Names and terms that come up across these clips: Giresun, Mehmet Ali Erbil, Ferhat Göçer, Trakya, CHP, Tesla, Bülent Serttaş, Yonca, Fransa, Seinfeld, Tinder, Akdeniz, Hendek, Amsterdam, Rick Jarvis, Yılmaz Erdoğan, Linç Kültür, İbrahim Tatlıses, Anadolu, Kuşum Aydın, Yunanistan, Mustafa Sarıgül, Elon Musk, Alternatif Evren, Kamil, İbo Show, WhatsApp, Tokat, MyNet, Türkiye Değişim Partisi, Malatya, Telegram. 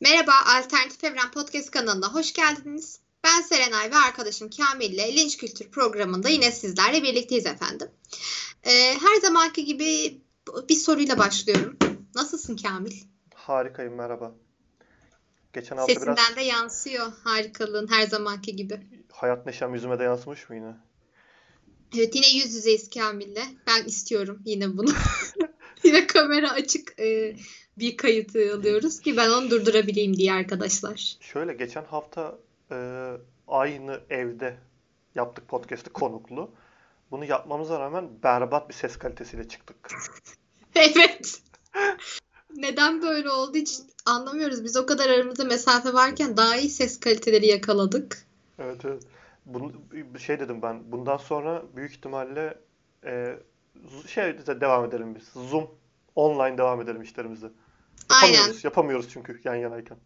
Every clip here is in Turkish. Merhaba, Alternatif Evren Podcast kanalına hoş geldiniz. Ben Serenay ve arkadaşım Kamil ile Linç Kültür programında yine sizlerle birlikteyiz efendim. Her zamanki gibi bir soruyla başlıyorum. Nasılsın Kamil? Harikayım, merhaba. Geçen hafta sesinden biraz... de yansıyor harikalığın her zamanki gibi. Hayat neşem yüzüme de yansımış mı yine? Evet, yine yüz yüzeyiz Kamil'le. Ben istiyorum yine bunu. Yine kamera açık bir kayıtı alıyoruz ki ben onu durdurabileyim diye arkadaşlar. Şöyle geçen hafta aynı evde yaptık podcast'ı konuklu. Bunu yapmamıza rağmen berbat bir ses kalitesiyle çıktık. Evet. Neden böyle oldu hiç anlamıyoruz. Biz o kadar aramızda mesafe varken daha iyi ses kaliteleri yakaladık. Evet evet. Bunu, şey dedim ben, bundan sonra büyük ihtimalle devam edelim biz. Zoom online devam edelim işlerimizi. Aynen. Yapamıyoruz çünkü yan yanayken.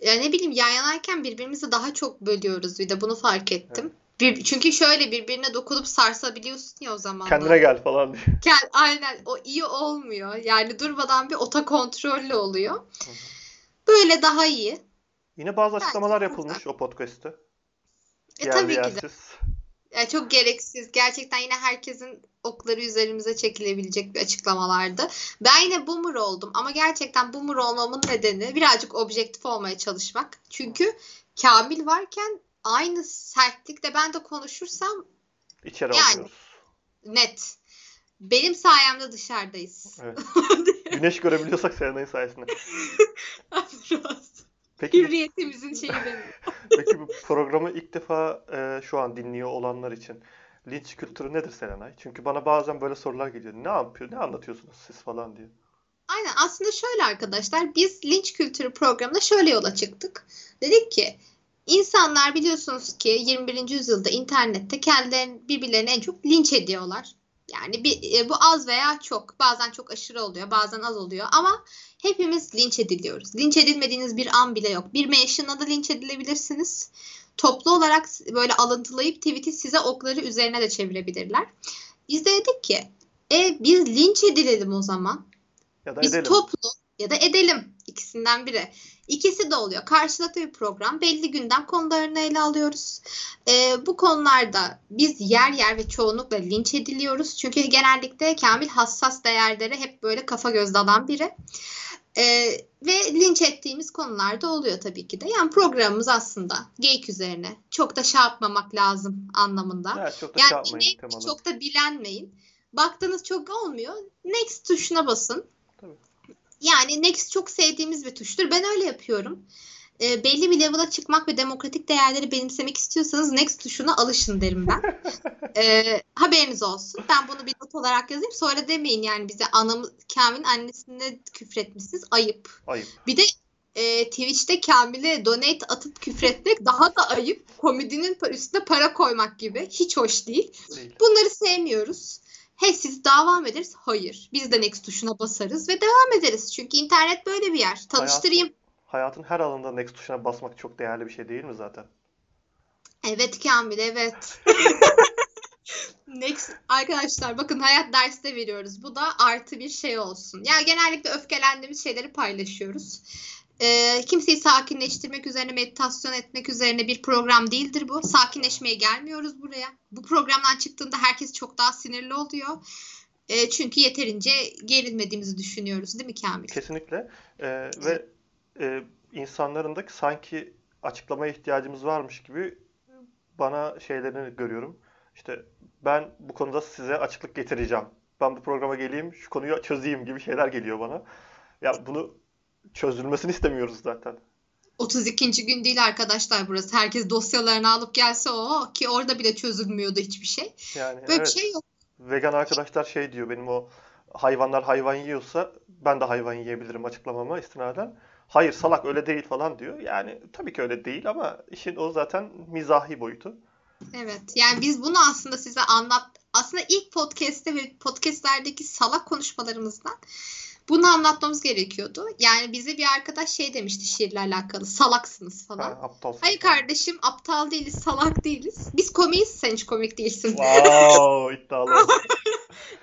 Ya ne bileyim, yan yanayken birbirimizi daha çok bölüyoruz bir de, bunu fark ettim. Evet. Çünkü şöyle birbirine dokunup sarsabiliyorsun ya o zaman. Kendine gel falan diye. Aynen, o iyi olmuyor. Yani durmadan bir ota kontrollü oluyor. Hı-hı. Böyle daha iyi. Yine bazı açıklamalar yapılmış o podcast'te. Tabii ki de. Yani çok gereksiz. Gerçekten yine herkesin okları üzerimize çekilebilecek bir açıklamalardı. Ben yine boomer oldum ama gerçekten boomer olmamın nedeni birazcık objektif olmaya çalışmak. Çünkü Kamil varken aynı sertlikte ben de konuşursam içeri alıyoruz. Net. Benim sayemde dışarıdayız. Evet. Güneş görebiliyorsak Serenay'ın sayesinde. Peki, hürriyetimizin şeyi benim. Peki bu programı ilk defa şu an dinliyor olanlar için linç kültürü nedir Serenay? Çünkü bana bazen böyle sorular geliyor. Ne yapıyor? Ne anlatıyorsunuz siz falan diye. Aynen, aslında şöyle arkadaşlar, biz linç kültürü programına şöyle yola çıktık. Dedik ki insanlar biliyorsunuz ki 21. yüzyılda internette kendilerini birbirlerine en çok linç ediyorlar. Yani bu az veya çok. Bazen çok aşırı oluyor, bazen az oluyor ama hepimiz linç ediliyoruz. Linç edilmediğiniz bir an bile yok. Bir mention'la da linç edilebilirsiniz. Toplu olarak böyle alıntılayıp tweet'i size okları üzerine de çevirebilirler. Biz de dedik ki biz linç edilelim o zaman. Ya da biz edelim. Toplu ya da edelim. İkisinden biri. İkisi de oluyor. Karşılıklı bir program. Belli gündem konularını ele alıyoruz. Bu konularda biz yer yer ve çoğunlukla linç ediliyoruz. Çünkü genellikle Kamil hassas değerlere hep böyle kafa göz dalan biri. Ve linç ettiğimiz konularda oluyor tabii ki de. Yani programımız aslında geyik üzerine. Çok da şey yapmamak lazım anlamında. Evet, çok da yani şey yapmayın, çok da bilenmeyin. Baktığınız çok olmuyor. Next tuşuna basın. Tabii. Yani next çok sevdiğimiz bir tuştur. Ben öyle yapıyorum. Belli bir level'a çıkmak ve demokratik değerleri benimsemek istiyorsanız next tuşuna alışın derim ben. Haberiniz olsun. Ben bunu bir not olarak yazayım. Sonra demeyin yani bize Kamil'in annesine küfretmişsiniz. Ayıp. Ayıp. Bir de Twitch'te Kamil'e donate atıp küfretmek daha da ayıp. Komedinin üstüne para koymak gibi. Hiç hoş değil. Bunları sevmiyoruz. He, siz devam ederiz. Hayır. Biz de next tuşuna basarız ve devam ederiz. Çünkü internet böyle bir yer. Tanıştırayım. Hayatın her alanında next tuşuna basmak çok değerli bir şey değil mi zaten? Evet Kamil, evet. Next arkadaşlar, bakın hayat derste veriyoruz. Bu da artı bir şey olsun. Yani genellikle öfkelendiğimiz şeyleri paylaşıyoruz. Kimseyi sakinleştirmek üzerine, meditasyon etmek üzerine bir program değildir bu. Sakinleşmeye gelmiyoruz buraya. Bu programdan çıktığında herkes çok daha sinirli oluyor. Çünkü yeterince gerilmediğimizi düşünüyoruz, değil mi Kamil? Kesinlikle. Ve insanların da sanki açıklamaya ihtiyacımız varmış gibi bana şeylerini görüyorum. İşte ben bu konuda size açıklık getireceğim. Ben bu programa geleyim, şu konuyu çözeyim gibi şeyler geliyor bana. Ya bunu çözülmesini istemiyoruz zaten. 32. gün değil arkadaşlar burası. Herkes dosyalarını alıp gelse o ki orada bile çözülmüyordu hiçbir şey. Yani böyle evet, bir şey yok. Vegan arkadaşlar şey diyor, benim o hayvanlar hayvan yiyorsa ben de hayvan yiyebilirim açıklamama istinaden. Hayır salak öyle değil falan diyor. Yani tabii ki öyle değil ama işin o zaten mizahi boyutu. Evet yani biz bunu aslında size anlattık. Aslında ilk podcast'te ve podcastlerdeki salak konuşmalarımızdan bunu anlatmamız gerekiyordu. Yani bize bir arkadaş şey demişti şiirle alakalı. Salaksınız falan. Hayır kardeşim, aptal değiliz, salak değiliz. Biz komiyiz, sen hiç komik değilsin. Wow, iddialı.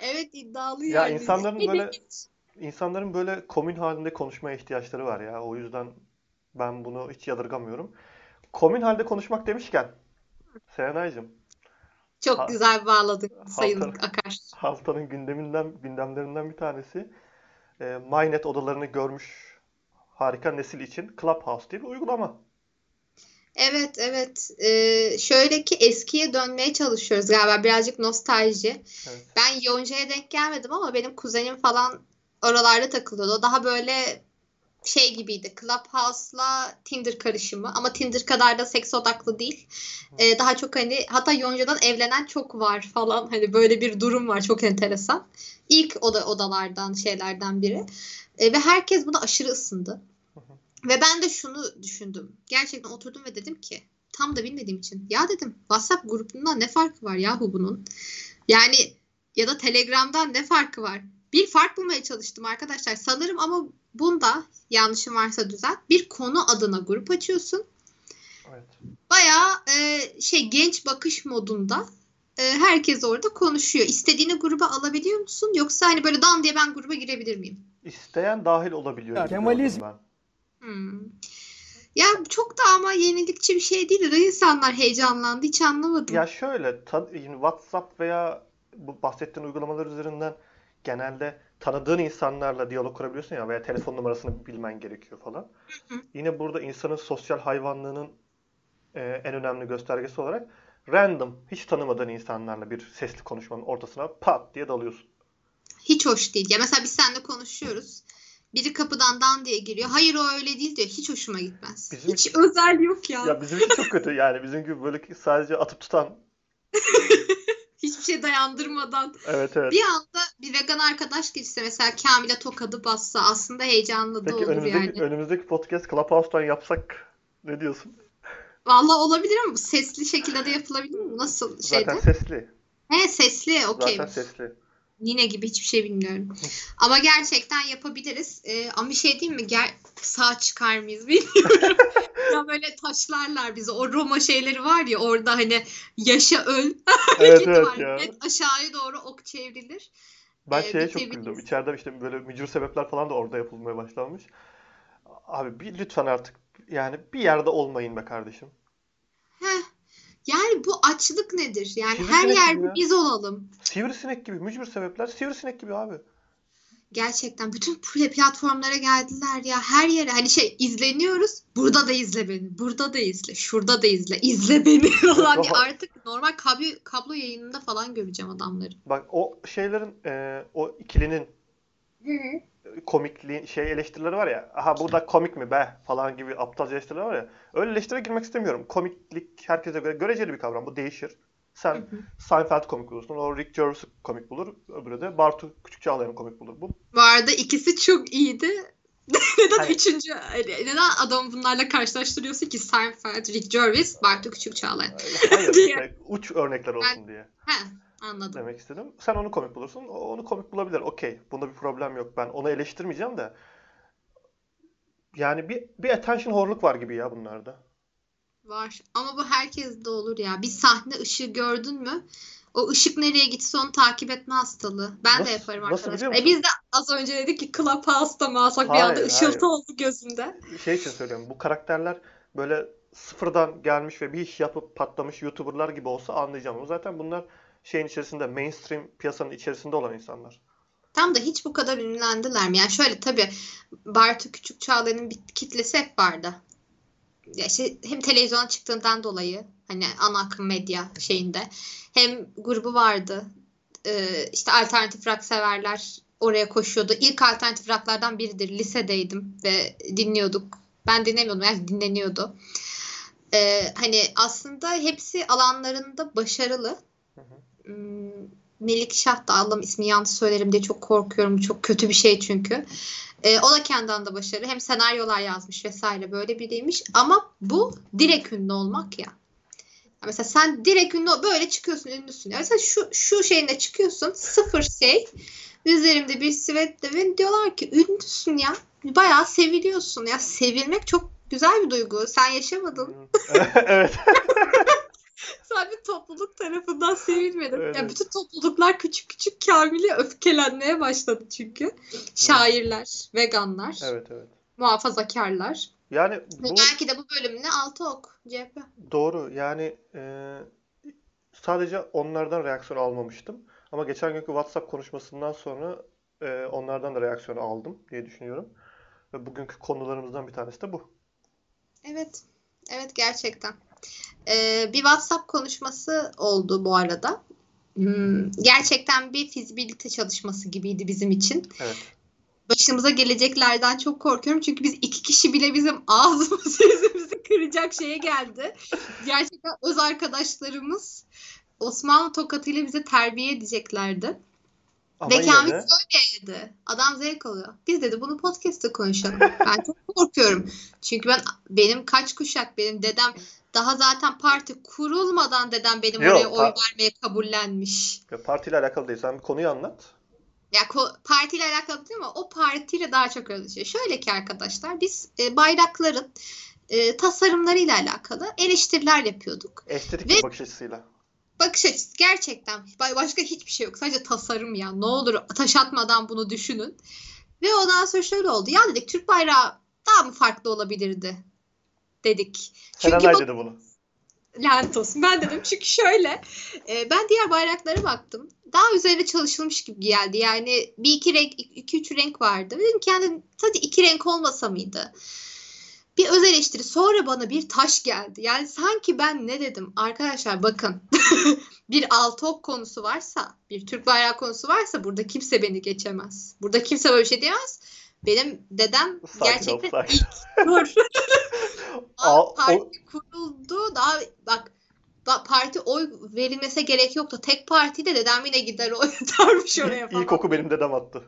Evet iddialı. Ya yani. İnsanların böyle İnsanların böyle komün halinde konuşmaya ihtiyaçları var ya. O yüzden ben bunu hiç yadırgamıyorum. Komün halde konuşmak demişken Serenay'cığım. Çok güzel bağladın Sayın Akar. Haftanın gündemlerinden bir tanesi. MyNet odalarını görmüş harika nesil için Clubhouse diye bir uygulama. Evet. Şöyle ki eskiye dönmeye çalışıyoruz galiba. Birazcık nostalji. Evet. Ben Yonca'ya denk gelmedim ama benim kuzenim falan oralarda takılıyordu. O daha böyle şey gibiydi. Clubhouse'la Tinder karışımı. Ama Tinder kadar da seks odaklı değil. Daha çok hani hatta Yonca'dan evlenen çok var falan. Hani böyle bir durum var. Çok enteresan. İlk odalardan şeylerden biri. Ve herkes buna aşırı ısındı. Ve ben de şunu düşündüm. Gerçekten oturdum ve dedim ki tam da bilmediğim için. Ya dedim WhatsApp grubundan ne farkı var yahu bunun? Yani ya da Telegram'dan ne farkı var? Bir fark bulmaya çalıştım arkadaşlar. Sanırım ama bunda yanlışım varsa düzelt. Bir konu adına grup açıyorsun. Evet. Bayağı genç bakış modunda herkes orada konuşuyor. İstediğini gruba alabiliyor musun? Yoksa hani böyle dan diye ben gruba girebilir miyim? İsteyen dahil olabiliyor. Kemalizm. Ya çok da ama yenilikçi bir şey değil de insanlar heyecanlandı, hiç anlamadım. Ya şöyle WhatsApp veya bu bahsettiğin uygulamalar üzerinden genelde tanıdığın insanlarla diyalog kurabiliyorsun ya veya telefon numarasını bilmen gerekiyor falan. Yine burada insanın sosyal hayvanlığının en önemli göstergesi olarak random, hiç tanımadığın insanlarla bir sesli konuşmanın ortasına pat diye dalıyorsun. Hiç hoş değil. Ya mesela biz seninle konuşuyoruz. Biri kapıdan dan diye giriyor. Hayır o öyle değil diyor. Hiç hoşuma gitmez. Hiç özel yok ya. Ya bizimki çok kötü yani. Bizimki böyle sadece atıp tutan. Hiçbir şey dayandırmadan. Evet. Bir anda bir vegan arkadaş geçse mesela Kamil'e tokadı bassa aslında heyecanlı da olur yani. Peki önümüzdeki podcast Clubhouse'dan yapsak ne diyorsun? Valla olabilir ama sesli şekilde de yapılabilir mi? Nasıl şeyde? Zaten sesli. He sesli okey. Zaten sesli. Nine gibi hiçbir şey bilmiyorum. Ama gerçekten yapabiliriz. Ama bir şey diyeyim mi? Sağ çıkar mıyız bilmiyorum. Ya böyle taşlarlar bizi. O Roma şeyleri var ya orada hani yaşa öl. Evet var. Ya. Evet, aşağıya doğru ok çevrilir. Ben şeye çok güldüm. İçeride işte böyle mücür sebepler falan da orada yapılmaya başlanmış. Abi lütfen artık yani bir yerde olmayın be kardeşim. Yani bu açlık nedir? Yani sivrisinek her yerde biz olalım. Sivrisinek gibi. Mücbir sebepler sivrisinek gibi abi. Gerçekten bütün platformlara geldiler ya. Her yere hani izleniyoruz. Burada da izle beni. Burada da izle. Şurada da izle. İzle beni falan diye. Artık normal kablo yayınında falan göreceğim adamları. Bak o şeylerin o ikilinin komikliğin eleştirileri var ya. Aha bu da komik mi be falan gibi aptalca eleştiriler var ya. Öyle eleştire girmek istemiyorum. Komiklik herkese göre göreceli bir kavram. Bu değişir. Sen Seinfeld komik bulursun. O Rick Jarvis komik bulur. Öbürü de Bartu Küçükçağlayan komik bulur. Bu arada ikisi çok iyiydi. Neden neden adamı bunlarla karşılaştırıyorsun ki? Seinfeld, Rick Jarvis, Bartu Küçükçağlayan. Hayır. Uç örnekler olsun diye. Anladım. Demek istedim. Sen onu komik bulursun. Onu komik bulabilir. Okey. Bunda bir problem yok. Ben onu eleştirmeyeceğim de. Yani bir attention horluk var gibi ya bunlarda. Var. Ama bu herkes de olur ya. Bir sahne ışığı gördün mü? O ışık nereye gitse onu takip etme hastalığı. Ben de yaparım arkadaşlar. Biz de az önce dedik ki Clubhouse'da mı alsak bir anda ışıltı oldu gözünde. Şey için söylüyorum. Bu karakterler böyle sıfırdan gelmiş ve bir iş yapıp patlamış YouTuber'lar gibi olsa anlayacağım. Ama zaten bunlar şeyin içerisinde, mainstream piyasanın içerisinde olan insanlar. Tam da hiç bu kadar ünlendiler mi? Yani şöyle tabii Bartu Küçükçağlayan'ın bir kitlesi hep vardı. Ya hem televizyona çıktığından dolayı hani ana akım medya şeyinde hem grubu vardı. İşte alternatif rock severler oraya koşuyordu. İlk alternatif rocklardan biridir. Lisedeydim ve dinliyorduk. Ben dinlemiyordum. Yani dinleniyordu. Hani aslında hepsi alanlarında başarılı. Melikşah da Allah'ım ismi yanlış söylerim diye çok korkuyorum. Çok kötü bir şey çünkü. O da kendinden de başarılı. Hem senaryolar yazmış vesaire böyle biriymiş. Ama bu direkt ünlü olmak ya. Mesela sen direkt ünlü böyle çıkıyorsun ünlüsün. Ya. Mesela şu şeyinde çıkıyorsun sıfır şey. Üzerimde bir sivet diyorlar ki ünlüsün ya. Bayağı seviliyorsun ya. Sevilmek çok güzel bir duygu. Sen yaşamadın. Evet. asla bir topluluk tarafından sevilmedim. Evet. Yani bütün topluluklar küçük küçük Kamil'e öfkelenmeye başladı çünkü. Şairler, veganlar, evet. muhafazakarlar. Yani bu... Belki de bu bölümüne altı ok CHP. Doğru yani sadece onlardan reaksiyon almamıştım. Ama geçen günkü WhatsApp konuşmasından sonra onlardan da reaksiyon aldım diye düşünüyorum. Ve bugünkü konularımızdan bir tanesi de bu. Evet. Evet gerçekten. Bir WhatsApp konuşması oldu bu arada. Gerçekten bir fizibilite çalışması gibiydi bizim için. Evet. Başımıza geleceklerden çok korkuyorum. Çünkü biz iki kişi bile bizim ağzımızı yüzümüzü kıracak şeye geldi. Gerçekten öz arkadaşlarımız Osmanlı tokatıyla bize terbiye edeceklerdi. Ama ve Kamil söyleyemedi. Adam zevk alıyor. Biz dedi bunu podcast'ta konuşalım. Ben çok korkuyorum. Çünkü benim kaç kuşak, benim dedem daha zaten parti kurulmadan dedem benim oraya oy vermeye kabullenmiş. Ya partiyle alakalı değil. Sen bir konuyu anlat. Ya partiyle alakalı değil ama o partiyle daha çok özleşiyor. Şöyle ki arkadaşlar biz bayrakların tasarımlarıyla alakalı eleştiriler yapıyorduk. Estetik ve bakış açısıyla. Bakış açısı gerçekten. Başka hiçbir şey yok. Sadece tasarım ya. Ne olur taş atmadan bunu düşünün. Ve ondan sonra şöyle oldu. Ya dedik Türk bayrağı daha mı farklı olabilirdi? Dedik. Serenay dedi bunu. Lanet olsun. Ben dedim çünkü şöyle. Ben diğer bayraklara baktım. Daha üzerine çalışılmış gibi geldi. Yani bir iki renk, iki üç renk vardı. Dedim ki yani sadece iki renk olmasa mıydı? Bir öz eleştiri. Sonra bana bir taş geldi. Yani sanki ben ne dedim? Arkadaşlar bakın. Bir altı ok konusu varsa, bir Türk bayrağı konusu varsa burada kimse beni geçemez. Burada kimse böyle bir şey diyemez. Benim dedem gerçekten ilk kur. Parti kuruldu. Daha bak parti oy verilmese gerek yoktu. Tek parti de dedem yine gider oy atarmış oraya falan. İlk oku benim dedem attı.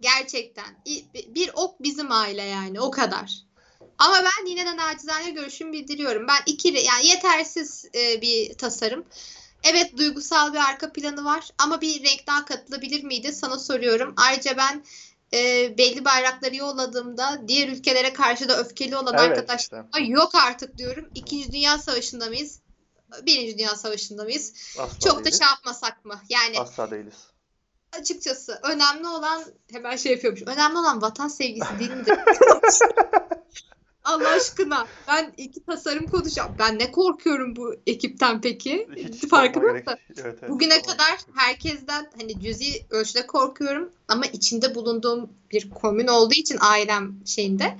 Gerçekten. Bir ok bizim aile yani o kadar. Ama ben yine de nacizane görüşümü bildiriyorum. Ben yani yetersiz bir tasarım. Evet duygusal bir arka planı var ama bir renk daha katılabilir miydi sana soruyorum. Ayrıca ben belli bayrakları yolladığımda diğer ülkelere karşı da öfkeli olan arkadaşlarım işte. Yok artık diyorum. 2. Dünya Savaşı'nda mıyız? 1. Dünya Savaşı'nda mıyız? Asla çok değiliz. Da şey yapmasak mı? Yani asla değiliz. Açıkçası önemli olan hemen şey yapıyormuş. Önemli olan vatan sevgisi değil midir? Allah aşkına. Ben iki tasarım konuşacağım. Ben ne korkuyorum bu ekipten peki? Farkında mısın? Evet. Bugüne kadar herkesten hani cüzi ölçüde korkuyorum ama içinde bulunduğum bir komün olduğu için ailem şeyinde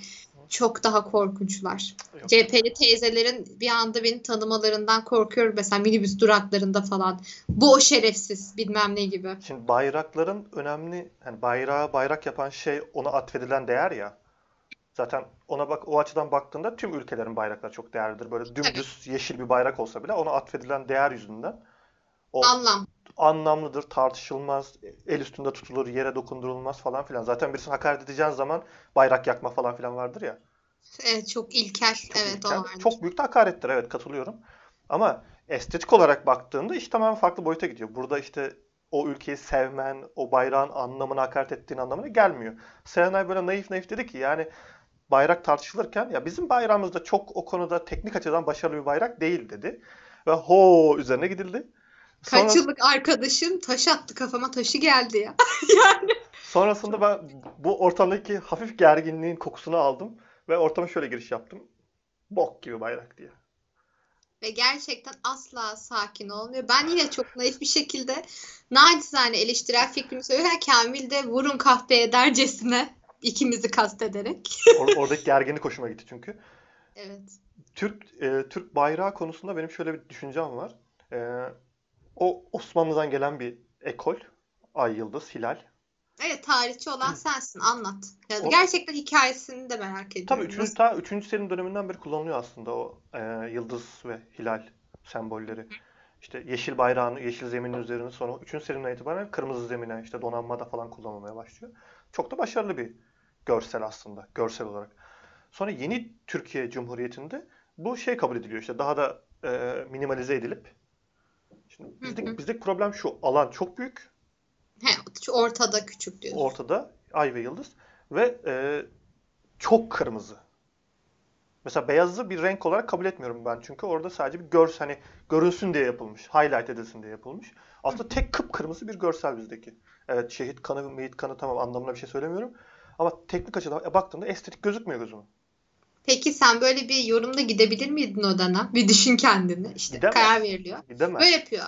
çok daha korkunçlar. CHP'li teyzelerin bir anda beni tanımalarından korkuyorum. Mesela minibüs duraklarında falan. Bu o şerefsiz bilmem ne gibi. Şimdi bayrakların önemli, yani bayrağı bayrak yapan şey ona atfedilen değer ya. Zaten ona bak o açıdan baktığında tüm ülkelerin bayrakları çok değerlidir. Böyle dümdüz yeşil bir bayrak olsa bile ona atfedilen değer yüzünden o anlamlıdır, tartışılmaz, el üstünde tutulur, yere dokundurulmaz falan filan. Zaten birisine hakaret edeceğin zaman bayrak yakma falan filan vardır ya. Evet çok ilkel. Çok evet ilkel. O vardır. Çok büyük de hakarettir evet katılıyorum. Ama estetik olarak baktığında iş tamamen farklı boyuta gidiyor. Burada işte o ülkeyi sevmen, o bayrağın anlamına hakaret ettiğin anlamına gelmiyor. Serenay böyle naif dedi ki yani bayrak tartışılırken ya bizim bayrağımız da çok o konuda teknik açıdan başarılı bir bayrak değil dedi. Ve üzerine gidildi. Sonra, kaç yıllık arkadaşım taş attı kafama taşı geldi ya. Yani. Sonrasında ben bu ortamdaki hafif gerginliğin kokusunu aldım. Ve ortama şöyle giriş yaptım. Bok gibi bayrak diye. Ve gerçekten asla sakin olmuyor. Ben yine çok naif bir şekilde nacizane eleştirel fikrimi söylüyorum. Kamil de vurun kahpeye dercesine. İkimizi kastederek. Oradaki gerginlik hoşuma gitti çünkü. Evet. Türk bayrağı konusunda benim şöyle bir düşüncem var. O Osmanlı'dan gelen bir ekol. Ay, yıldız, hilal. Evet tarihçi olan sensin. Anlat. Yani gerçekten hikayesini de merak ediyorum. Tabii 3. Selim döneminden beri kullanılıyor aslında o yıldız ve hilal sembolleri. İşte yeşil bayrağını, yeşil zeminin üzerine sonra 3. Selim'den itibaren kırmızı zemine işte donanmada falan kullanılmaya başlıyor. Çok da başarılı bir görsel aslında, görsel olarak. Sonra yeni Türkiye Cumhuriyeti'nde bu şey kabul ediliyor işte daha da minimalize edilip. Şimdi bizdeki problem şu, alan çok büyük. Ortada küçük diyoruz. Ortada ay ve yıldız ve çok kırmızı. Mesela beyazı bir renk olarak kabul etmiyorum ben. Çünkü orada sadece bir görülsün diye yapılmış. Highlight edilsin diye yapılmış. Aslında tek kıpkırmızı bir görsel bizdeki. Evet, şehit kanı, meyit kanı, tamam, anlamına bir şey söylemiyorum. Ama teknik açıdan baktığımda estetik gözükmüyor gözüme. Peki sen böyle bir yorumda gidebilir miydin odana? Bir düşün kendini. İşte gidemez. Karar veriliyor. Gidemez. Böyle yapıyor.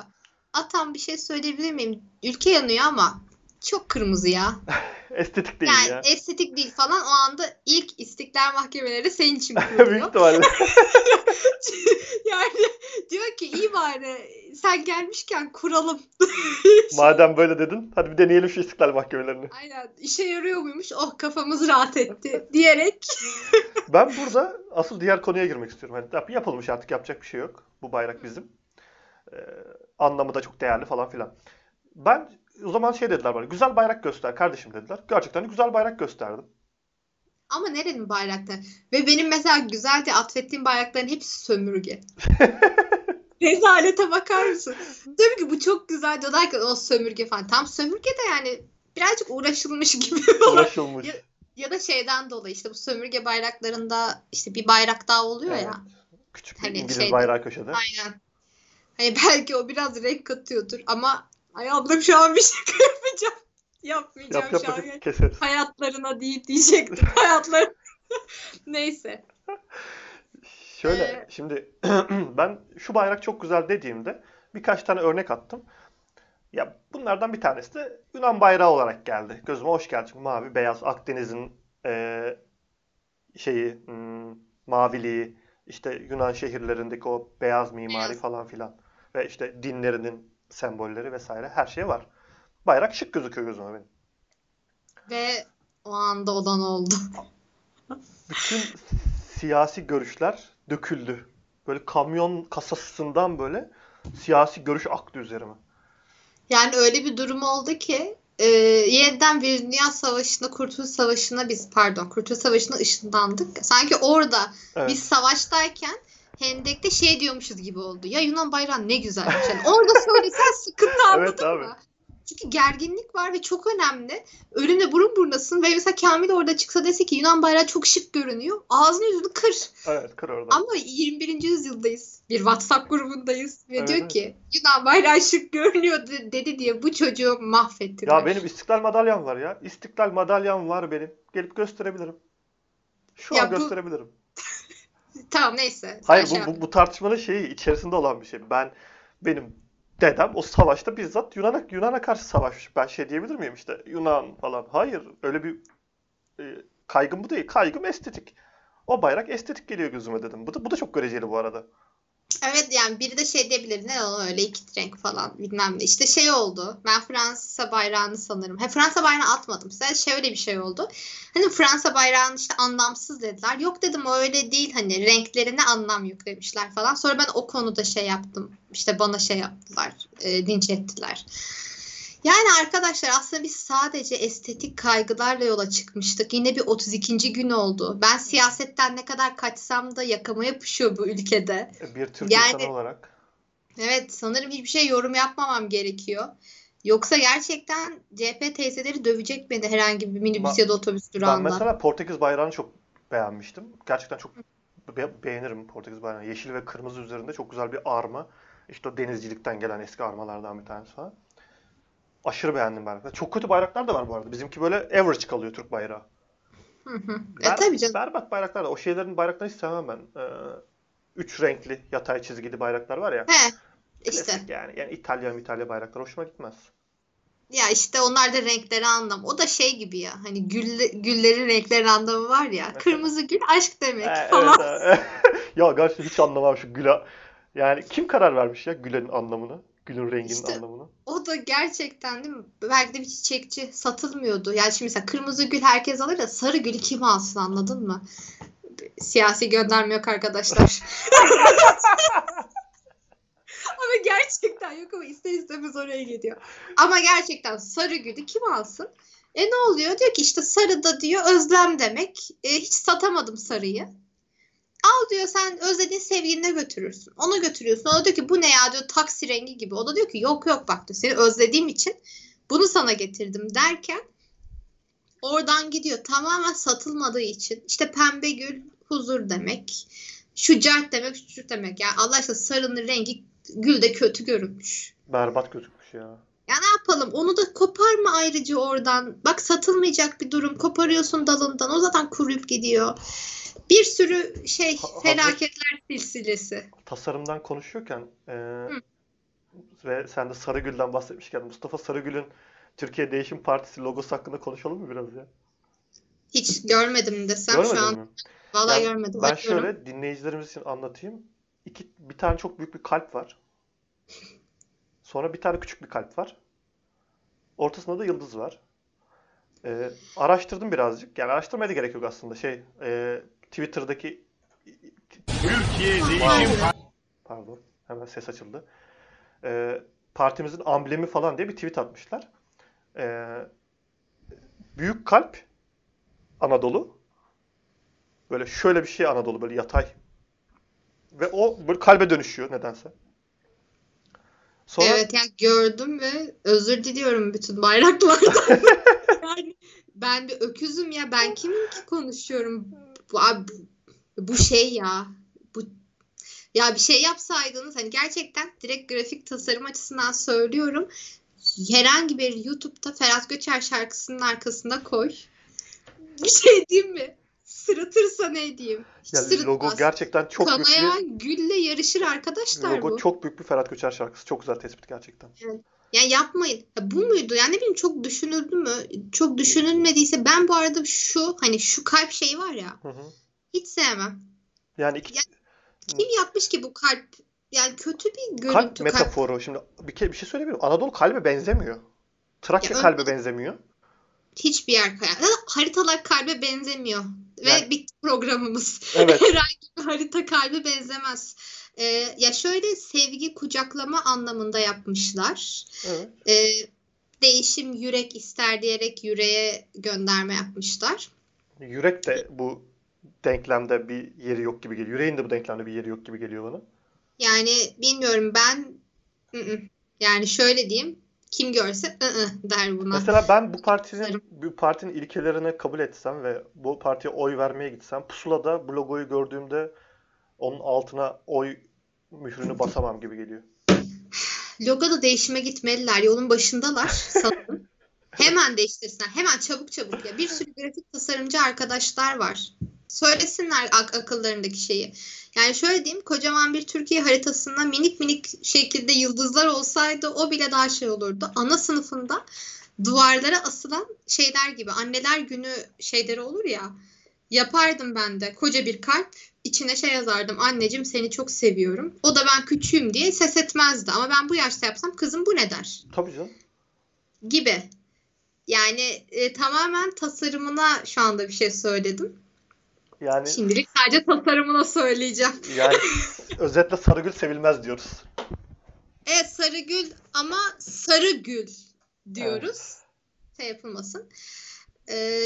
Atam, bir şey söyleyebilir miyim? Ülke yanıyor ama çok kırmızı ya. Estetik değil yani ya. Yani estetik değil falan. O anda ilk istiklal mahkemeleri senin için kuruluyor. Büyük ihtimalle. Yani diyor ki iyi bari sen gelmişken kuralım. Madem böyle dedin, hadi bir deneyelim şu istiklal mahkemelerini. Aynen, işe yarıyor muymuş, oh kafamız rahat etti diyerek. Ben burada asıl diğer konuya girmek istiyorum. Yani yapılmış artık, yapacak bir şey yok. Bu bayrak bizim. Anlamı da çok değerli falan filan. Ben o zaman dediler bana, güzel bayrak göster kardeşim dediler. Gerçekten de güzel bayrak gösterdim. Ama nerenin bayrakları? Ve benim mesela güzel diye atfettiğim bayrakların hepsi sömürge. Rezalete bakar mısın? Diyorum ki bu çok güzel diyorlar ki o sömürge falan. Tam sömürge de yani birazcık uğraşılmış gibi. Uğraşılmış. ya da şeyden dolayı işte bu sömürge bayraklarında işte bir bayrak daha oluyor evet. Ya. Küçük bir İngiliz bayrağı köşede. Aynen. Hani belki o biraz renk katıyordur ama ay ablam şu an bir şaka yapacağım. Yapmayacağım şu an. Keseriz. Hayatlarına değil diyecektim. Hayatlarına. Neyse. Şöyle şimdi ben şu bayrak çok güzel dediğimde birkaç tane örnek attım. Ya bunlardan bir tanesi de Yunan bayrağı olarak geldi. Gözüme hoş geldi. Çünkü mavi, beyaz, Akdeniz'in maviliği, işte Yunan şehirlerindeki o beyaz mimari falan filan ve işte dinlerinin sembolleri vesaire her şey var. Bayrak şık gözüküyor gözüme benim. Ve o anda olan oldu. Bütün siyasi görüşler döküldü. Böyle kamyon kasasından böyle siyasi görüş aktı üzerime. Yani öyle bir durum oldu ki yeniden bir Dünya Savaşı'na, Kurtuluş Savaşı'na ışınlandık. Sanki orada biz savaştayken Hendek'te diyormuşuz gibi oldu. Ya Yunan bayrağı ne güzelmiş. Yani orada söylesen sıkıntı anladın mı? Çünkü gerginlik var ve çok önemli. Ölümle burun burnasın ve mesela Kamil orada çıksa dese ki Yunan bayrağı çok şık görünüyor. Ağzını yüzünü kır. Evet, kır orada. Ama 21. yüzyıldayız. Bir WhatsApp grubundayız. Ve evet, diyor ki Yunan bayrağı şık görünüyor dedi diye bu çocuğu mahvettiler. Ya benim istiklal madalyam var ya. İstiklal madalyam var benim. Gelip gösterebilirim. Şu an gösterebilirim. Tamam neyse. Hayır bu tartışmanın içerisinde olan bir şey. Benim dedem o savaşta bizzat Yunan'a karşı savaşmış. Ben diyebilir miyim işte Yunan falan. Hayır, öyle bir kaygım bu değil. Kaygım estetik. O bayrak estetik geliyor gözüme dedim. Bu da çok göreceli bu arada. Evet yani biri de diyebilir. Ne o öyle iki renk falan bilmem ne. İşte oldu. Ben Fransa bayrağını sanırım. Fransa bayrağını atmadım. Size öyle bir oldu. Hani Fransa bayrağını anlamsız dediler. Yok dedim o öyle değil. Hani renklerine anlam yüklemişler falan. Sonra ben o konuda yaptım. İşte bana yaptılar. Linç ettiler. Yani arkadaşlar aslında biz sadece estetik kaygılarla yola çıkmıştık. Yine bir 32. gün oldu. Ben siyasetten ne kadar kaçsam da yakama yapışıyor bu ülkede. Bir Türk insanı olarak. Evet, sanırım hiçbir yorum yapmamam gerekiyor. Yoksa gerçekten CHP teyzeleri dövecek beni herhangi bir minibüs ya da otobüs durağında. Ben mesela Portekiz bayrağını çok beğenmiştim. Gerçekten çok beğenirim Portekiz bayrağını. Yeşil ve kırmızı üzerinde çok güzel bir arma. İşte o denizcilikten gelen eski armalardan bir tanesi falan. Aşırı beğendim bayrakları. Çok kötü bayraklar da var bu arada. Bizimki böyle average kalıyor Türk bayrağı. Tabii canım. Berbat bayraklar da. O bayraklarını hiç sevmem ben. Üç renkli yatay çizgili bayraklar var ya. He. İşte. Yani İtalya bayrakları hoşuma gitmez. Ya işte onlar da renkleri anlam. O da gibi ya. Hani güllerin renkleri anlamı var ya. Evet. Kırmızı gül aşk demek falan. Evet. Ya gerçekten hiç anlamam şu güle. Yani kim karar vermiş ya gülenin anlamını? Gülün renginin anlamını. O da gerçekten değil mi? Belki de bir çiçekçi satılmıyordu. Yani şimdi mesela kırmızı gül herkes alır da sarı gülü kim alsın anladın mı? Siyasi gönderme yok arkadaşlar. Ama gerçekten yok ama ister istemez oraya gidiyor. Ama gerçekten sarı gülü kim alsın? Ne oluyor? Diyor ki işte sarı da diyor özlem demek. Hiç satamadım sarıyı. Al diyor sen özlediğin sevgiline götürürsün. Ona götürüyorsun. O da diyor ki bu ne ya diyor taksi rengi gibi. O da diyor ki yok bak diyor seni özlediğim için bunu sana getirdim derken oradan gidiyor. Tamamen satılmadığı için. İşte pembe gül huzur demek, şücaat demek, şucuk demek. Yani Allah aşkına sarının rengi gülde kötü görünmüş. Berbat gözükmüş ya. Ya ne yapalım? Onu da koparma ayrıca oradan. Bak satılmayacak bir durum. Koparıyorsun dalından. O zaten kuruyup gidiyor. Bir sürü şey, felaketler silsilesi. Tasarımdan konuşuyorken ve sen de Sarıgül'den bahsetmişken Mustafa Sarıgül'ün Türkiye Değişim Partisi logosu hakkında konuşalım mı biraz ya? Hiç görmedim desem. Görmedin şu an. Vallahi yani görmedim. Ben bakıyorum. Şöyle dinleyicilerimiz için anlatayım. Bir tane çok büyük bir kalp var. Sonra bir tane küçük bir kalp var. Ortasında da yıldız var. Araştırdım birazcık. Yani araştırmaya da gerek yok aslında. Twitter'daki Türkiye Değişim Pardon. Hemen ses açıldı. Partimizin amblemi falan diye bir tweet atmışlar. Büyük kalp Anadolu. Böyle şöyle bir şey Anadolu. Böyle yatay. Ve o böyle kalbe dönüşüyor nedense. Sonra... Evet yani gördüm ve özür diliyorum bütün bayraklardan. Yani ben bir öküzüm ya, ben kimim ki konuşuyorum. Bu şey ya. Ya bir şey yapsaydınız hani, gerçekten direkt grafik tasarım açısından söylüyorum. Herhangi bir YouTube'da Ferhat Göçer şarkısının arkasına koy. Bir şey diyeyim mi? Sıratırsa ne diyeyim? Yani logo gerçekten çok büyük bir... Kanayan gülle yarışır arkadaşlar logo bu. Logo çok büyük bir Ferhat Göçer şarkısı. Çok güzel tespit gerçekten. Evet. Yani yapmayın. Ya bu muydu? Yani ne bileyim, çok düşünüldü mü? Çok düşünülmediyse ben bu arada şu kalp şeyi var ya. Hı hı. Hiç sevmem. Kim yapmış ki bu kalp? Yani kötü bir görüntü. Kalp metaforu. Şimdi bir şey söyleyeyim. Anadolu kalbe benzemiyor. Trakya kalbe benzemiyor. Hiçbir yer haritalar kalbe benzemiyor. Ve bitti programımız. Evet. Herhangi bir harita kalbe benzemez. Ya şöyle sevgi kucaklama anlamında yapmışlar. Evet. Değişim yürek ister diyerek yüreğe gönderme yapmışlar. Yürek de bu denklemde bir yeri yok gibi geliyor. Yüreğin de bu denklemde bir yeri yok gibi geliyor bana. Yani bilmiyorum ben yani şöyle diyeyim. Kim görse der buna. Mesela ben bu partinin ilkelerine kabul etsem ve bu partiye oy vermeye gitsem, pusulada bu logoyu gördüğümde onun altına oy mührünü basamam gibi geliyor. Logoda değişime gitmeliler. Yolun başındalar sanırım. Hemen değiştirsinler. Hemen çabuk ya. Bir sürü grafik tasarımcı arkadaşlar var. Söylesinler akıllarındaki şeyi. Yani şöyle diyeyim, kocaman bir Türkiye haritasında minik minik şekilde yıldızlar olsaydı o bile daha şey olurdu. Ana sınıfında duvarlara asılan şeyler gibi, anneler günü şeyleri olur ya, yapardım ben de koca bir kalp, içine şey yazardım, anneciğim seni çok seviyorum. O da ben küçüğüm diye ses etmezdi ama ben bu yaşta yapsam kızım bu ne der? Tabii canım. Gibi. Yani tamamen tasarımına şu anda bir şey söyledim. Yani, şimdilik sadece tasarımına söyleyeceğim. Yani özetle Sarıgül sevilmez diyoruz. Evet Sarıgül ama Sarıgül diyoruz. Evet. Yapılmasın.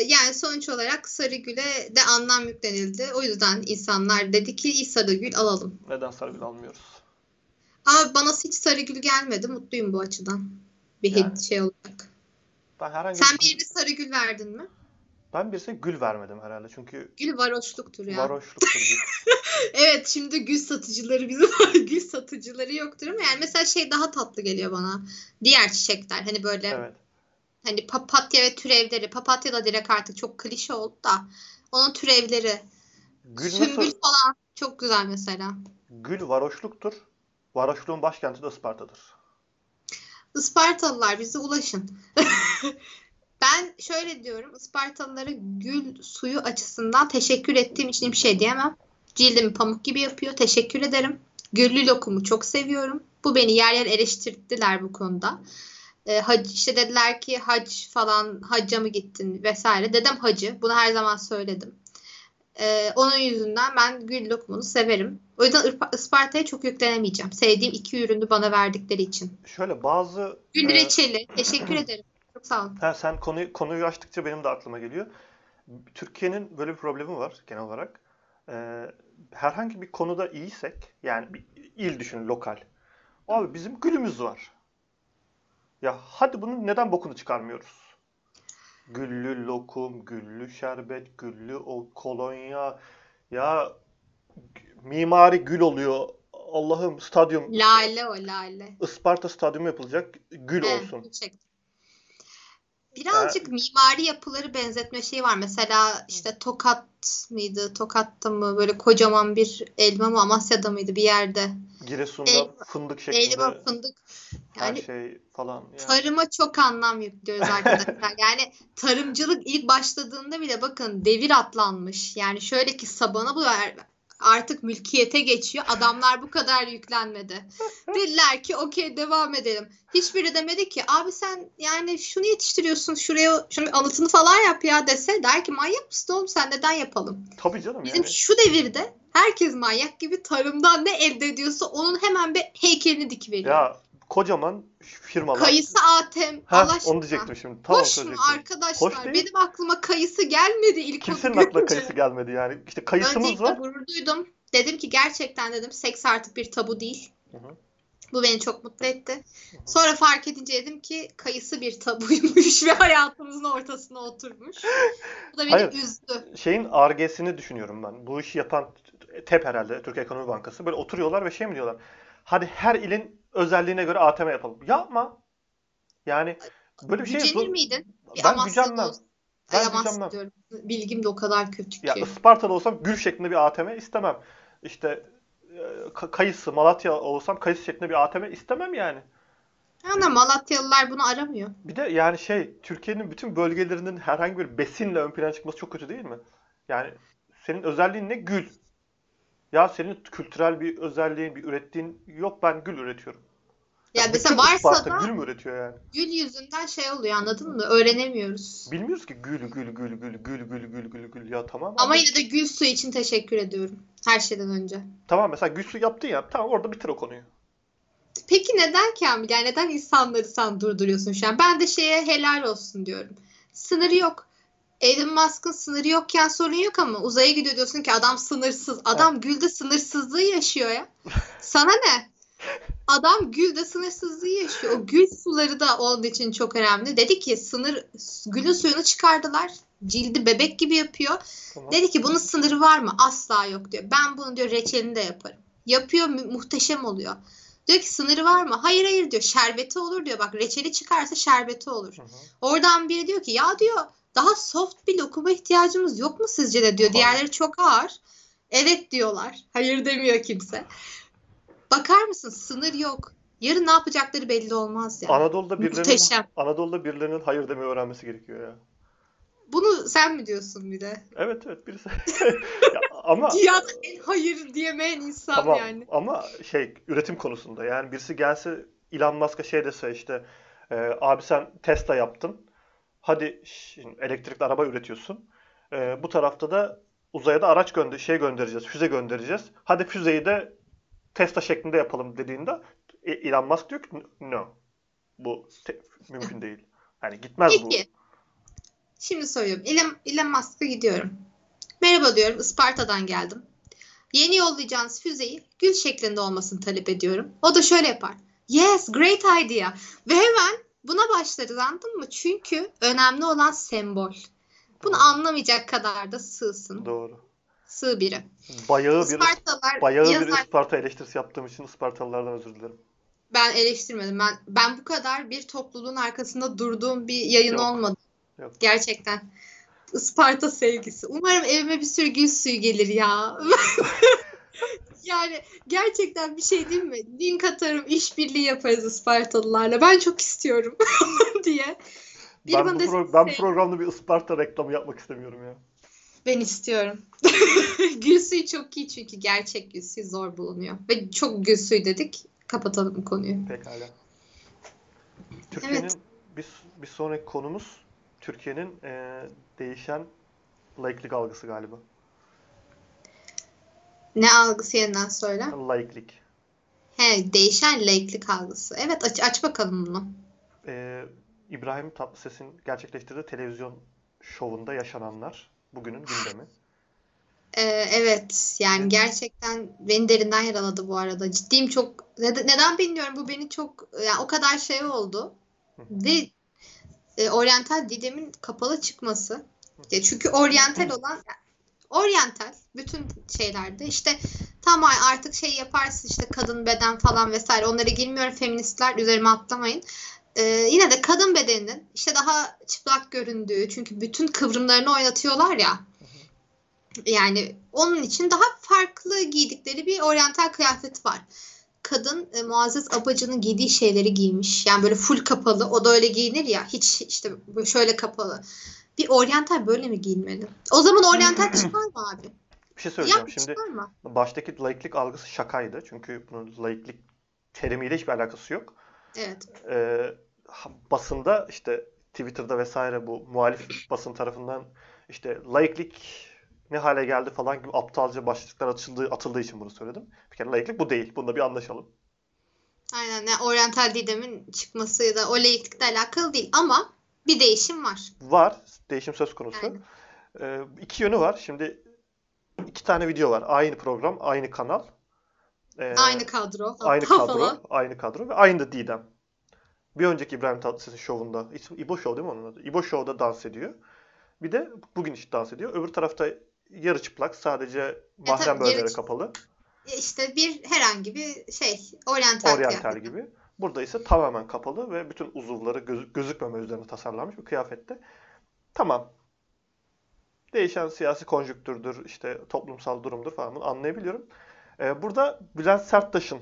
Yani sonuç olarak Sarıgül'e de anlam yüklenildi. O yüzden insanlar dedi ki iyi Sarıgül alalım. Neden Sarıgül almıyoruz? Abi bana hiç Sarıgül gelmedi. Mutluyum bu açıdan. Bir şey olarak. Sen birine Sarıgül verdin mi? Ben birisine gül vermedim herhalde çünkü... Gül varoşluktur ya. Varoşluktur. Evet şimdi gül satıcıları bizim var. Gül satıcıları yoktur ama yani mesela daha tatlı geliyor bana. Diğer çiçekler hani böyle... Evet. Hani papatya ve türevleri. Papatya da direkt artık çok klişe oldu da. Onun türevleri. Sümbül falan çok güzel mesela. Gül varoşluktur. Varoşluğun başkenti de Isparta'dır. Ispartalılar bize ulaşın. Ben şöyle diyorum, Ispartalılara gül suyu açısından teşekkür ettiğim için bir şey diyemem. Cildimi pamuk gibi yapıyor, teşekkür ederim. Güllü lokumu çok seviyorum. Bu beni yer yer eleştirdiler bu konuda. Dediler ki hacca mı gittin vesaire. Dedem hacı, bunu her zaman söyledim. Onun yüzünden ben gül lokumunu severim. O yüzden Isparta'ya çok yüklenemeyeceğim. Sevdiğim iki ürünü bana verdikleri için. Şöyle bazı... Gül reçeli, teşekkür ederim. Sen konuyu açtıkça benim de aklıma geliyor. Türkiye'nin böyle bir problemi var genel olarak. Herhangi bir konuda iyiysek, yani bir il düşünün, lokal. Abi bizim gülümüz var. Ya hadi bunun neden bokunu çıkarmıyoruz? Güllü lokum, güllü şerbet, güllü kolonya, Ya mimari gül oluyor. Allah'ım stadyum. Lale o lale. Isparta stadyumu yapılacak. Gül olsun. Çek. Birazcık mimari yapıları benzetme şeyi var. Mesela işte Tokat mıydı? Tokat'ta mı? Böyle kocaman bir elma mı? Amasya'da mıydı? Bir yerde. Giresun'da fındık şeklinde. Elma, fındık. Yani her şey falan. Yani. Tarıma çok anlam yüklüyoruz arkadaşlar. Yani tarımcılık ilk başladığında bile bakın devir atlanmış. Yani şöyle ki sabana bu artık mülkiyete geçiyor. Adamlar bu kadar yüklenmedi. Dediler ki okey devam edelim. Hiçbiri demedi ki abi sen yani şunu yetiştiriyorsun şuraya şunu anıtını falan yap ya dese der ki manyak mısın oğlum sen neden yapalım? Tabii canım bizim yani. Şu devirde herkes manyak gibi tarımdan ne elde ediyorsa onun hemen bir heykelini dikiveriyor. Ya kocaman firmalar. Kayısı Atem. Allah aşkına. Onu diyecektim şimdi. Tamam, hoş mu arkadaşlar? Hoş benim aklıma kayısı gelmedi ilk olarak. Kimsenin aklına kayısı gelmedi yani. İşte kayısımız öncelikle var. Gurur duydum. Dedim ki gerçekten dedim seks artık bir tabu değil. Hı-hı. Bu beni çok mutlu etti. Hı-hı. Sonra fark edince dedim ki kayısı bir tabuymuş ve hayatımızın ortasına oturmuş. Bu da beni üzdü. Şeyin Ar-Ge'sini düşünüyorum ben. Bu işi yapan TEP herhalde, Türkiye Ekonomi Bankası. Böyle oturuyorlar ve şey mi diyorlar? Hadi her ilin özelliğine göre ATM yapalım. Yapma. Yani böyle bir şey. Gücenir miydin? Ben gücenmem. Bilgim de o kadar kötü ki. Ya Isparta'da olsam gül şeklinde bir ATM istemem. İşte kayısı Malatya olsam kayısı şeklinde bir ATM istemem yani. Yani Malatyalılar bunu aramıyor. Bir de yani şey Türkiye'nin bütün bölgelerinin herhangi bir besinle ön plana çıkması çok kötü değil mi? Yani senin özelliğin ne? Gül. Ya senin kültürel bir özelliğin, bir ürettiğin yok ben gül üretiyorum. Ya yani mesela varsa da gül mü üretiyor yani? Gül yüzünden şey oluyor anladın mı? Öğrenemiyoruz. Bilmiyoruz ki gül ya tamam. Ama yine de gül suyu için teşekkür ediyorum her şeyden önce. Tamam mesela gül suyu yaptın ya tamam orada bitir o konuyu. Peki neden Kamil? Yani neden insanları sen durduruyorsun şu an? Ben de şeye helal olsun diyorum. Sınırı yok. Elon Musk'ın sınırı yokken sorun yok ama uzaya gidiyor diyorsun ki adam sınırsız. Adam gülde sınırsızlığı yaşıyor ya. Sana ne? Adam gülde sınırsızlığı yaşıyor. O gül suları da onun için çok önemli. Dedi ki gülün suyunu çıkardılar. Cildi bebek gibi yapıyor. Tamam. Dedi ki bunun sınırı var mı? Asla yok diyor. Ben bunu diyor reçelini de yaparım. Yapıyor muhteşem oluyor. Diyor ki sınırı var mı? Hayır hayır diyor. Şerbeti olur diyor. Bak reçeli çıkarsa şerbeti olur. Hı hı. Oradan biri diyor ki ya diyor daha soft bir lokuma ihtiyacımız yok mu sizce de diyor. Aha. Diğerleri çok ağır. Evet diyorlar. Hayır demiyor kimse. Bakar mısın? Sınır yok. Yarın ne yapacakları belli olmaz yani. Anadolu'da birilerinin hayır demeyi öğrenmesi gerekiyor ya. Bunu sen mi diyorsun bir de? Evet birisi. Ama dünyada en hayır diyemeyen insan tamam, yani. Ama şey üretim konusunda yani birisi gelse Elon Musk'a şey dese işte abi sen Tesla yaptın. Hadi şimdi elektrikli araba üretiyorsun. Bu tarafta da uzaya da araç göndereceğiz, füze göndereceğiz. Hadi füzeyi de Tesla şeklinde yapalım dediğinde Elon Musk diyor ki no. Bu mümkün değil. Yani gitmez bu. Peki. Şimdi soruyorum. Elon Musk'a gidiyorum. Merhaba diyorum. Isparta'dan geldim. Yeni yollayacağınız füzeyi gül şeklinde olmasını talep ediyorum. O da şöyle yapar. Yes, great idea. Ve hemen buna başlarız anladın mı? Çünkü önemli olan sembol. Bunu anlamayacak kadar da sığsın. Doğru. Sığ biri. Bayağı bir Isparta eleştirisi yaptığım için Ispartalılardan özür dilerim. Ben eleştirmedim. Ben bu kadar bir topluluğun arkasında durduğum bir yayın olmadı. Yok. Gerçekten. Isparta sevgisi. Umarım evime bir sürü gül suyu gelir ya. Yani gerçekten bir şey değil mi? Link atarım, işbirliği yaparız Ispartalılarla. Ben çok istiyorum diye. Ben programda bir Isparta reklamı yapmak istemiyorum ya. Ben istiyorum. Gül suyu çok iyi çünkü gerçek gül suyu zor bulunuyor. Ve çok gül suyu dedik. Kapatalım bu konuyu. Pekala. Türkiye'nin bir sonraki konumuz Türkiye'nin değişen laiklik algısı galiba. Ne algısı yeniden söyle? Laiklik. He, değişen laiklik algısı. Evet aç bakalım bunu. İbrahim Tatlıses'in gerçekleştirdiği televizyon şovunda yaşananlar bugünün gündemi. Evet yani gerçekten beni derinden yaraladı bu arada. Ciddiyim çok. Neden bilmiyorum bu beni çok yani o kadar şey oldu. Ve oryantal didemin kapalı çıkması. Çünkü oryantal olan oryantal bütün şeylerde işte tamam artık şey yaparsın işte kadın beden falan vesaire onlara girmiyorum feministler üzerime atlamayın. Yine de kadın bedeninin işte daha çıplak göründüğü çünkü bütün kıvrımlarını oynatıyorlar ya. Yani onun için daha farklı giydikleri bir oryantal kıyafet var. Kadın Muazzez Abacı'nın giydiği şeyleri giymiş. Yani böyle full kapalı. O da öyle giyinir ya. Hiç işte şöyle kapalı. Bir oryantal böyle mi giyinmeli? O zaman oryantal çıkar mı abi? Bir şey söyleyeceğim. Şimdi baştaki laiklik algısı şakaydı. Çünkü bunun laiklik terimiyle hiçbir alakası yok. Evet. Basında işte Twitter'da vesaire bu muhalif basın tarafından işte laiklik ne hale geldi falan gibi aptalca başlıklar atıldığı için bunu söyledim. Bir kere laiklik bu değil. Bununla bir anlaşalım. Aynen. Yani oryantal Didem'in çıkması da o laiklikle alakalı değil. Ama bir değişim var. Var. Değişim söz konusu. İki yönü var. Şimdi iki tane video var. Aynı program, aynı kanal. Aynı kadro. Aynı kadro. Aynı kadro ve aynı Didem. Bir önceki İbrahim Tatlıses'in şovunda, İbo Show değil mi onun adı? İbo Show'da dans ediyor. Bir de bugün işte dans ediyor. Öbür tarafta yarı çıplak, sadece mahrem bölgeleri kapalı. İşte bir herhangi bir şey, oryantal gibi. Burada ise tamamen kapalı ve bütün uzuvları gözükmeme üzerine tasarlanmış bir kıyafette. Tamam. Değişen siyasi konjüktürdür, işte toplumsal durumdur falan anlayabiliyorum. Burada Bülent Serttaş'ın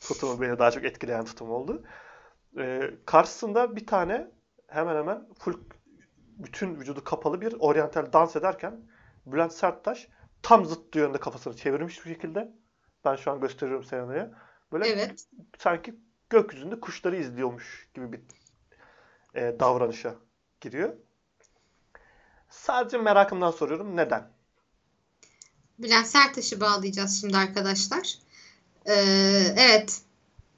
tutumu beni daha çok etkileyen tutum oldu. Karşısında bir tane hemen hemen full bütün vücudu kapalı bir oryantal dans ederken Bülent Serttaş tam zıttı yönde kafasını çevirmiş bir şekilde. Ben şu an gösteriyorum Serenay'a. Böyle evet. Sanki gökyüzünde kuşları izliyormuş gibi bir davranışa giriyor. Sadece merakımdan soruyorum. Neden? Bülent Serttaş'ı bağlayacağız şimdi arkadaşlar. Evet.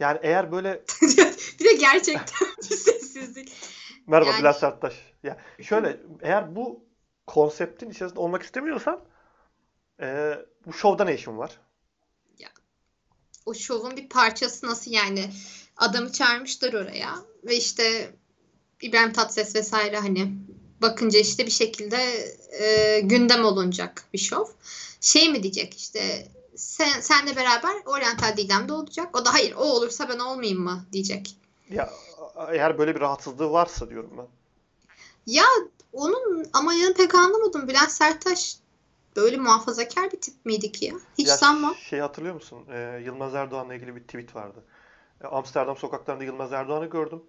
Yani eğer böyle... bir de gerçekten bir sessizlik. Merhaba yani... Bülent Serttaş. Yani şöyle eğer bu konseptin içerisinde olmak istemiyorsan bu şovda ne işin var? Ya, o şovun bir parçası nasıl yani? Adamı çağırmışlar oraya ve işte İbrahim Tatlıses vesaire hani bakınca işte bir şekilde gündem olunacak bir şov. Şey mi diyecek işte senle beraber oryantal Didem de olacak. O da hayır o olursa ben olmayayım mı diyecek. Ya eğer böyle bir rahatsızlığı varsa diyorum ben. Ya onun ama yanını pek anlamadım. Bülent Serttaş böyle muhafazakar bir tip miydi ki ya? Hiç ya sanmam. Şeyi hatırlıyor musun? Yılmaz Erdoğan'la ilgili bir tweet vardı. Amsterdam sokaklarında Yılmaz Erdoğan'ı gördüm.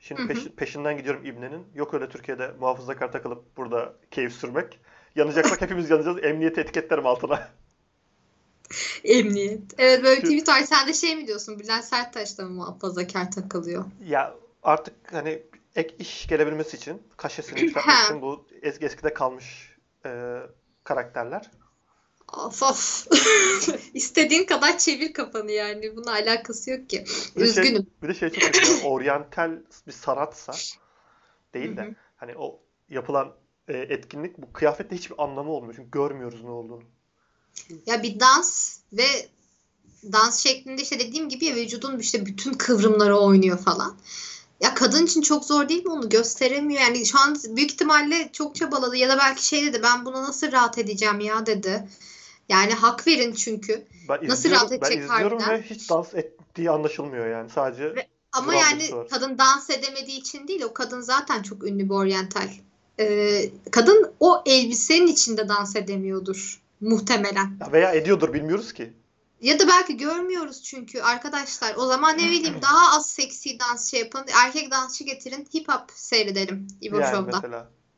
Şimdi peşinden gidiyorum İbne'nin. Yok öyle Türkiye'de muhafazakar takılıp burada keyif sürmek. Yanacaksak hepimiz yanacağız. Emniyeti etiketlerim altına. Emniyet. Evet böyle tweet var. Sen de şey mi diyorsun? Bülent Serttaş da mı muhafazakar takılıyor? Ya artık hani... ek iş gelebilmesi için, kaşesini yükseltmek için bu eskide kalmış karakterler. Of. İstediğin kadar çevir kafanı yani. Bununla alakası yok ki. Üzgünüm. Bir de çok güzel. Oryantal bir sanatsa değil de hani o yapılan etkinlik bu kıyafetle hiçbir anlamı olmuyor. Çünkü görmüyoruz ne olduğunu. Ya bir dans ve dans şeklinde işte dediğim gibi ya, vücudun işte bütün kıvrımları oynuyor falan. Ya kadın için çok zor değil mi onu gösteremiyor? Yani şu an büyük ihtimalle çok çabaladı ya da belki şey dedi ben buna nasıl rahat edeceğim ya dedi. Yani hak verin çünkü. Nasıl rahat edecek harbiden? Ben izliyorum ve hiç dans ettiği anlaşılmıyor yani sadece. Ama yani kadın dans edemediği için değil o kadın zaten çok ünlü bir oryantal. Kadın o elbisenin içinde dans edemiyordur muhtemelen. Ya veya ediyordur bilmiyoruz ki. Ya da belki görmüyoruz çünkü arkadaşlar. O zaman ne bileyim daha az seksi dans şey yapın. Erkek dansçı getirin. Hip hop seyredelim İbo yani Show'da.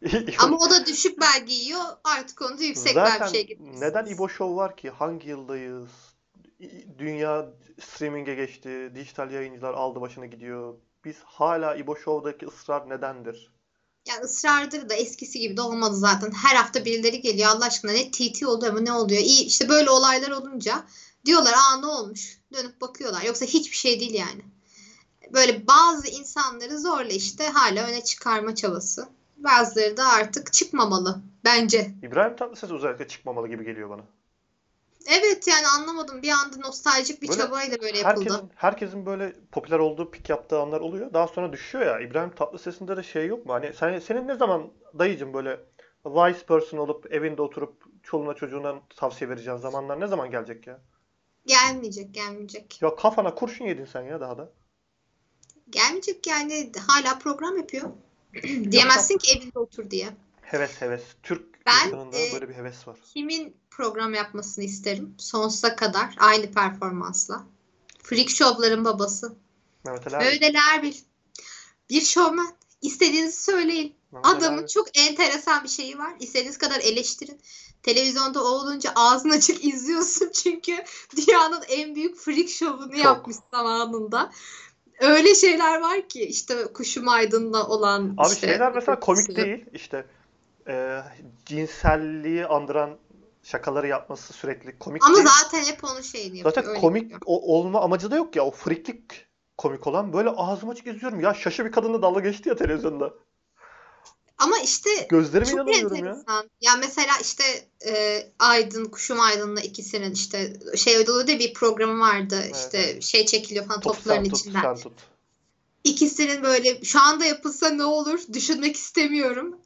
Mesela. Ama o da düşük bel giyiyor. Artık onu da yüksek bel bir şey getirirsiniz. Neden İbo Show var ki? Hangi yıldayız? Dünya streaming'e geçti. Dijital yayıncılar aldı başını gidiyor. Biz hala İbo Show'daki ısrar nedendir? Ya ısrardır da eskisi gibi de olmadı zaten. Her hafta birileri geliyor. Allah aşkına ne TT oldu ama ne oluyor? İyi işte böyle olaylar olunca diyorlar ne olmuş? Dönüp bakıyorlar. Yoksa hiçbir şey değil yani. Böyle bazı insanları zorla işte hala öne çıkarma çabası. Bazıları da artık çıkmamalı bence. İbrahim Tatlıses özellikle çıkmamalı gibi geliyor bana. Evet yani anlamadım. Bir anda nostaljik bir böyle çabayla böyle yapıldı. Herkesin böyle popüler olduğu pik yaptığı anlar oluyor. Daha sonra düşüyor ya. İbrahim Tatlıses'inde de şey yok mu? Hani senin ne zaman dayıcım böyle vice person olup evinde oturup çoluğuna çocuğuna tavsiye vereceğin zamanlar ne zaman gelecek ya? Gelmeyecek. Ya kafana kurşun yedin sen ya daha da. Gelmeyecek yani, hala program yapıyor. Diyemezsin ki evinde otur diye. Heves. Türk insanında böyle bir heves var. Kimin program yapmasını isterim? Sonsuza kadar aynı performansla. Freak show'ların babası. Evet, böyleler bir şovmen. İstediğinizi söyleyin. Adamın çok enteresan bir şeyi var. İstediğiniz kadar eleştirin. Televizyonda o olunca ağzını açık izliyorsun çünkü dünyanın en büyük freak şovunu yapmış zamanında. Öyle şeyler var ki işte Kuşum Aydın'la olan. Abi işte, şeyler mesela komik değil. İşte cinselliği andıran şakaları yapması sürekli komik ama değil. Ama zaten hep onun şeyini yapıyor. Zaten öyle komik olma amacı da yok ya. O freaklik komik olan. Böyle ağzımı açık izliyorum. Ya şaşı bir kadınla dalga geçti ya televizyonda. Ama işte gözlerime inanamıyorum ya. Ya mesela işte Aydın, Kuşum Aydın'la ikisinin işte şey ödülü de bir programı vardı. Evet. İşte şey çekiliyor falan topların içinden. İkisinin böyle şu anda yapılsa ne olur düşünmek istemiyorum.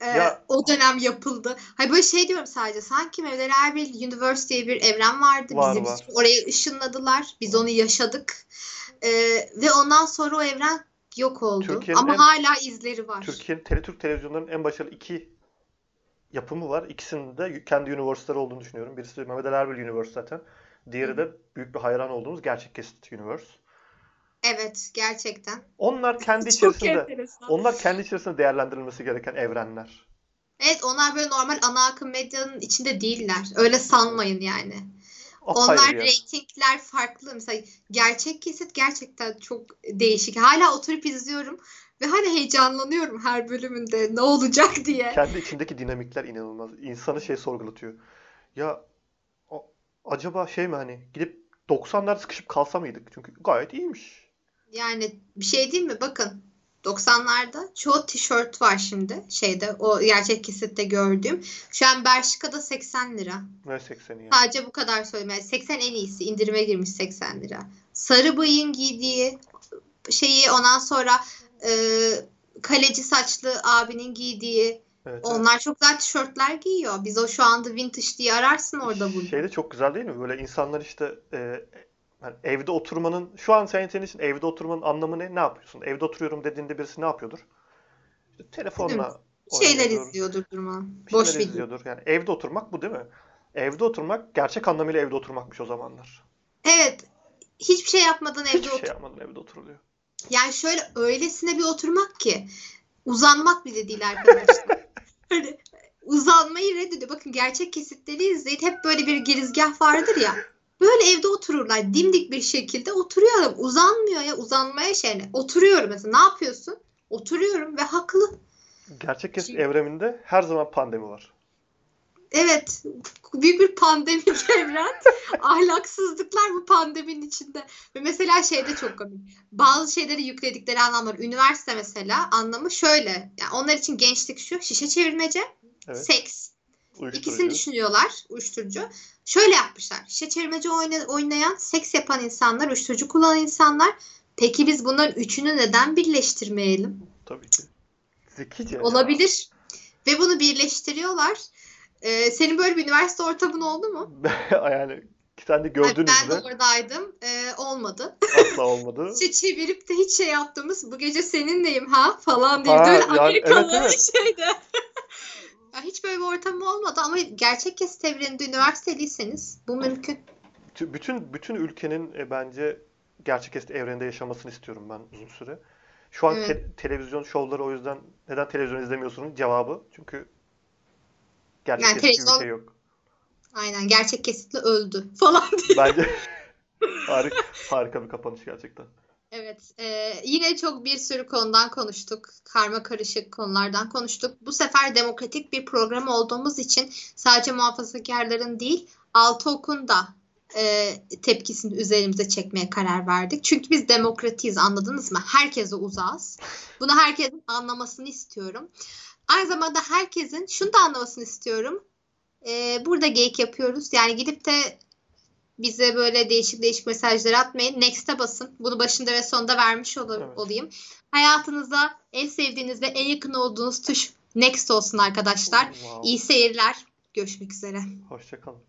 O dönem yapıldı. Hayır böyle şey diyorum sadece. Sanki Mevlana Erbil Universe diye bir evren vardı. Bizi oraya ışınladılar. Biz onu yaşadık. Ve ondan sonra o evren yok oldu. Türkiye'nin hala izleri var. Türkiye'nin Türk televizyonlarının en başarılı iki yapımı var. İkisinin de kendi universe'ları olduğunu düşünüyorum. Birisi Mehmet Ali Erbil Universe zaten. Diğeri de büyük bir hayran olduğumuz Gerçek Kesit Universe. Evet, gerçekten. Onlar kendi içerisinde değerlendirilmesi gereken evrenler. Evet, onlar böyle normal ana akım medyanın içinde değiller. Öyle sanmayın yani. Onlar reytingler farklı. Mesela Gerçek Kesit gerçekten çok değişik. Hala oturup izliyorum ve hala heyecanlanıyorum her bölümünde ne olacak diye. Kendi içindeki dinamikler inanılmaz. İnsanı sorgulatıyor. Ya acaba mi hani gidip 90'lar sıkışıp kalsa mıydık? Çünkü gayet iyiymiş. Yani bir şey değil mi? Bakın 90'larda çoğu tişört var şimdi. O Gerçek Kesit'te gördüğüm. Şu an Bershka'da 80 lira. Ne 80'i ya? Sadece bu kadar söyleyeyim. 80 en iyisi. İndirime girmiş 80 lira. Sarı bıyığın giydiği şeyi, ondan sonra kaleci saçlı abinin giydiği. Evet, onlar çok güzel tişörtler giyiyor. Biz şu anda vintage diye ararsın orada bunu. Şey de çok güzel değil mi? Böyle insanlar işte... Yani evde oturmanın, şu an senin için evde oturmanın anlamı ne? Ne yapıyorsun? Evde oturuyorum dediğinde birisi ne yapıyordur? İşte telefonla şeyler izliyordur durman. Boş izliyordur. Yani evde oturmak bu değil mi? Evde oturmak gerçek anlamıyla evde oturmakmış o zamanlar. Evet. Hiçbir şey yapmadan evde oturuluyor. Hiçbir şey yapmadan evde oturuluyor. Yani şöyle öylesine bir oturmak ki uzanmak bile değil arkadaşlar. Hani uzanmayı reddediyor. Bakın Gerçek Kesitleri izleyip hep böyle bir girizgah vardır ya. Böyle evde otururlar. Dimdik bir şekilde oturuyor adam. Uzanmıyor ya. Uzanmaya oturuyorum mesela. Ne yapıyorsun? Oturuyorum ve haklı. Gerçek Kesit evreninde her zaman pandemi var. Evet. Büyük bir pandemik evren. Ahlaksızlıklar bu pandeminin içinde. Ve mesela çok komik. Bazı şeyleri yükledikleri anlamlar. Üniversite mesela anlamı şöyle. Yani onlar için gençlik şu. Şişe çevirmece. Evet. Seks. İkisini düşünüyorlar. Uyuşturucu. Şöyle yapmışlar. Şişe çevirmece oynayan, seks yapan insanlar, uyuşturucu kullanan insanlar. Peki biz bunların üçünü neden birleştirmeyelim? Tabii ki. Zekice. Olabilir. Ya. Ve bunu birleştiriyorlar. Senin böyle bir üniversite ortamın oldu mu? Yani iki tane gördünüz mü? Ben oradaydım. Olmadı. Asla olmadı. Çevirip de hiç yaptığımız bu gece seninleyim falan diye. Böyle yani, Amerikalıların şeyde. Hiç böyle bir ortam olmadı ama Gerçek Kesit evreninde üniversiteliyseniz bu mümkün. Bütün ülkenin bence Gerçek Kesit evreninde yaşamasını istiyorum ben uzun süre. Şu an televizyon şovları, o yüzden neden televizyon izlemiyorsunun cevabı. Çünkü Gerçek Kesit gibi bir şey yok. Aynen, Gerçek Kesit'le öldü falan diye. Bence harika bir kapanış gerçekten. Evet. Yine bir sürü konudan konuştuk. Karma karışık konulardan konuştuk. Bu sefer demokratik bir program olduğumuz için sadece muhafazakarların değil, Altıok'un da tepkisini üzerimize çekmeye karar verdik. Çünkü biz demokratiyiz, anladınız mı? Herkese uzağız. Bunu herkesin anlamasını istiyorum. Aynı zamanda herkesin şunu da anlamasını istiyorum. Burada geyik yapıyoruz. Yani gidip de bize böyle değişik mesajlar atmayın. Next'e basın. Bunu başında ve sonunda vermiş olayım. Hayatınıza en sevdiğiniz ve en yakın olduğunuz tuş Next olsun arkadaşlar. Wow. İyi seyirler. Görüşmek üzere. Hoşça kalın.